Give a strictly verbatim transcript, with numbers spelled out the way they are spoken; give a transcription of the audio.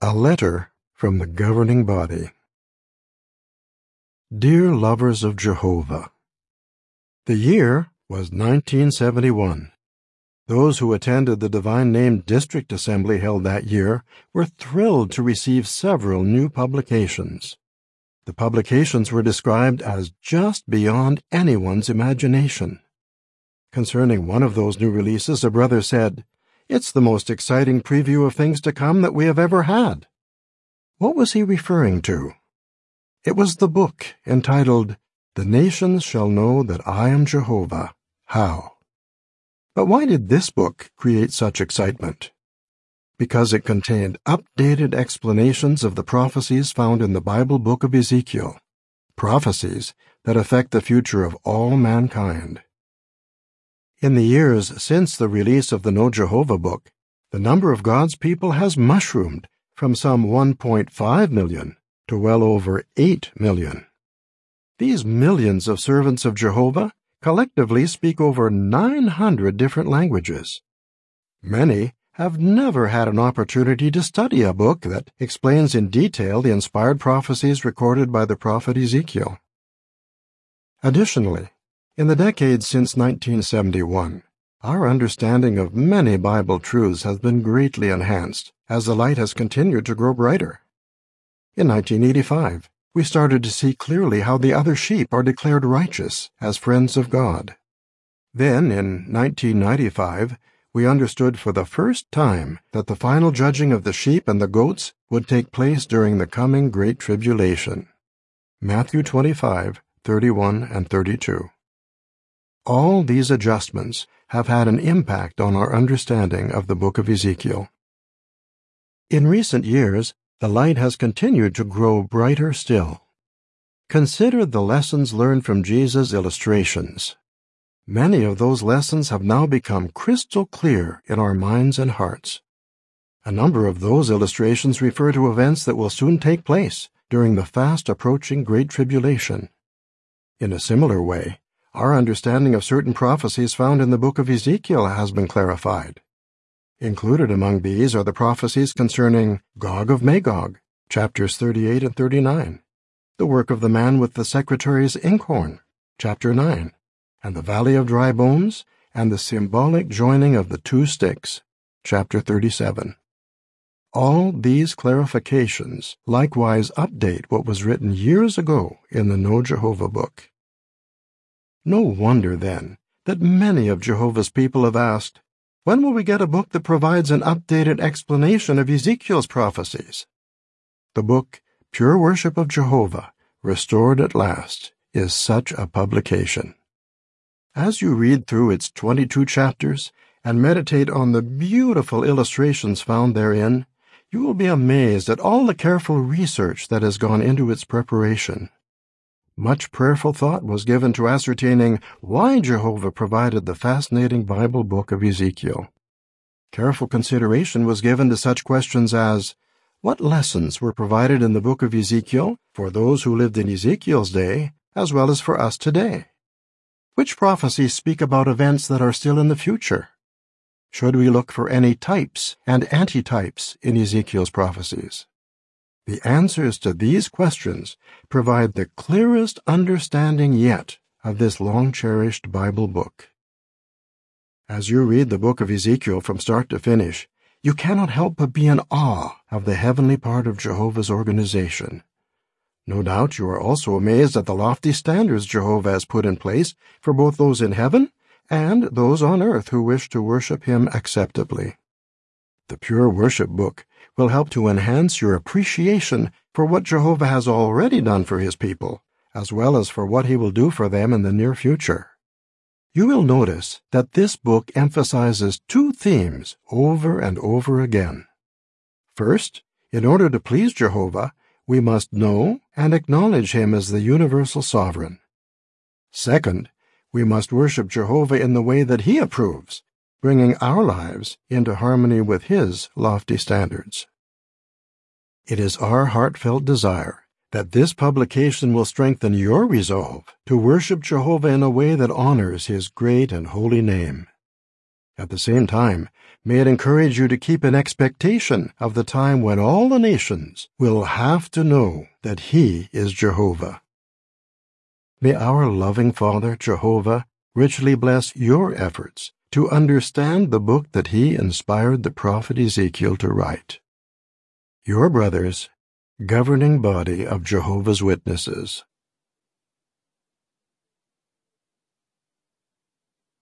A letter from the governing body. Dear lovers of Jehovah, the year was nineteen seventy-one. Those who attended the Divine Name District Assembly held that year were thrilled to receive several new publications. The publications were described as just beyond anyone's imagination. Concerning one of those new releases, a brother said, "It's the most exciting preview of things to come that we have ever had." What was he referring to? It was the book entitled, "The Nations Shall Know That I Am Jehovah. How?" But why did this book create such excitement? Because it contained updated explanations of the prophecies found in the Bible book of Ezekiel, prophecies that affect the future of all mankind. In the years since the release of the Know Jehovah book, the number of God's people has mushroomed from some one point five million to well over eight million. These millions of servants of Jehovah collectively speak over nine hundred different languages. Many have never had an opportunity to study a book that explains in detail the inspired prophecies recorded by the prophet Ezekiel. Additionally, in the decades since nineteen seventy-one, our understanding of many Bible truths has been greatly enhanced as the light has continued to grow brighter. In nineteen eighty-five, we started to see clearly how the other sheep are declared righteous as friends of God. Then, in nineteen ninety-five, we understood for the first time that the final judging of the sheep and the goats would take place during the coming Great Tribulation. Matthew twenty-five, thirty-one and thirty-two. All these adjustments have had an impact on our understanding of the book of Ezekiel. In recent years, the light has continued to grow brighter still. Consider the lessons learned from Jesus' illustrations. Many of those lessons have now become crystal clear in our minds and hearts. A number of those illustrations refer to events that will soon take place during the fast-approaching Great Tribulation. In a similar way, our understanding of certain prophecies found in the book of Ezekiel has been clarified. Included among these are the prophecies concerning Gog of Magog, chapters thirty-eight and thirty-nine, the work of the man with the secretary's inkhorn, chapter nine, and the valley of dry bones, and the symbolic joining of the two sticks, chapter thirty-seven. All these clarifications likewise update what was written years ago in the Know Jehovah book. No wonder, then, that many of Jehovah's people have asked, "When will we get a book that provides an updated explanation of Ezekiel's prophecies?" The book, Pure Worship of Jehovah, Restored at Last, is such a publication. As you read through its twenty-two chapters and meditate on the beautiful illustrations found therein, you will be amazed at all the careful research that has gone into its preparation. Much prayerful thought was given to ascertaining why Jehovah provided the fascinating Bible book of Ezekiel. Careful consideration was given to such questions as, what lessons were provided in the book of Ezekiel for those who lived in Ezekiel's day, as well as for us today? Which prophecies speak about events that are still in the future? Should we look for any types and antitypes in Ezekiel's prophecies? The answers to these questions provide the clearest understanding yet of this long-cherished Bible book. As you read the book of Ezekiel from start to finish, you cannot help but be in awe of the heavenly part of Jehovah's organization. No doubt you are also amazed at the lofty standards Jehovah has put in place for both those in heaven and those on earth who wish to worship Him acceptably. The Pure Worship book will help to enhance your appreciation for what Jehovah has already done for His people, as well as for what He will do for them in the near future. You will notice that this book emphasizes two themes over and over again. First, in order to please Jehovah, we must know and acknowledge Him as the universal sovereign. Second, we must worship Jehovah in the way that He approves, bringing our lives into harmony with His lofty standards. It is our heartfelt desire that this publication will strengthen your resolve to worship Jehovah in a way that honors His great and holy name. At the same time, May it encourage you to keep an expectation of the time when all the nations will have to know that He is Jehovah. May our loving Father, Jehovah, richly bless your efforts to understand the book that He inspired the prophet Ezekiel to write. Your brothers, Governing Body of Jehovah's Witnesses.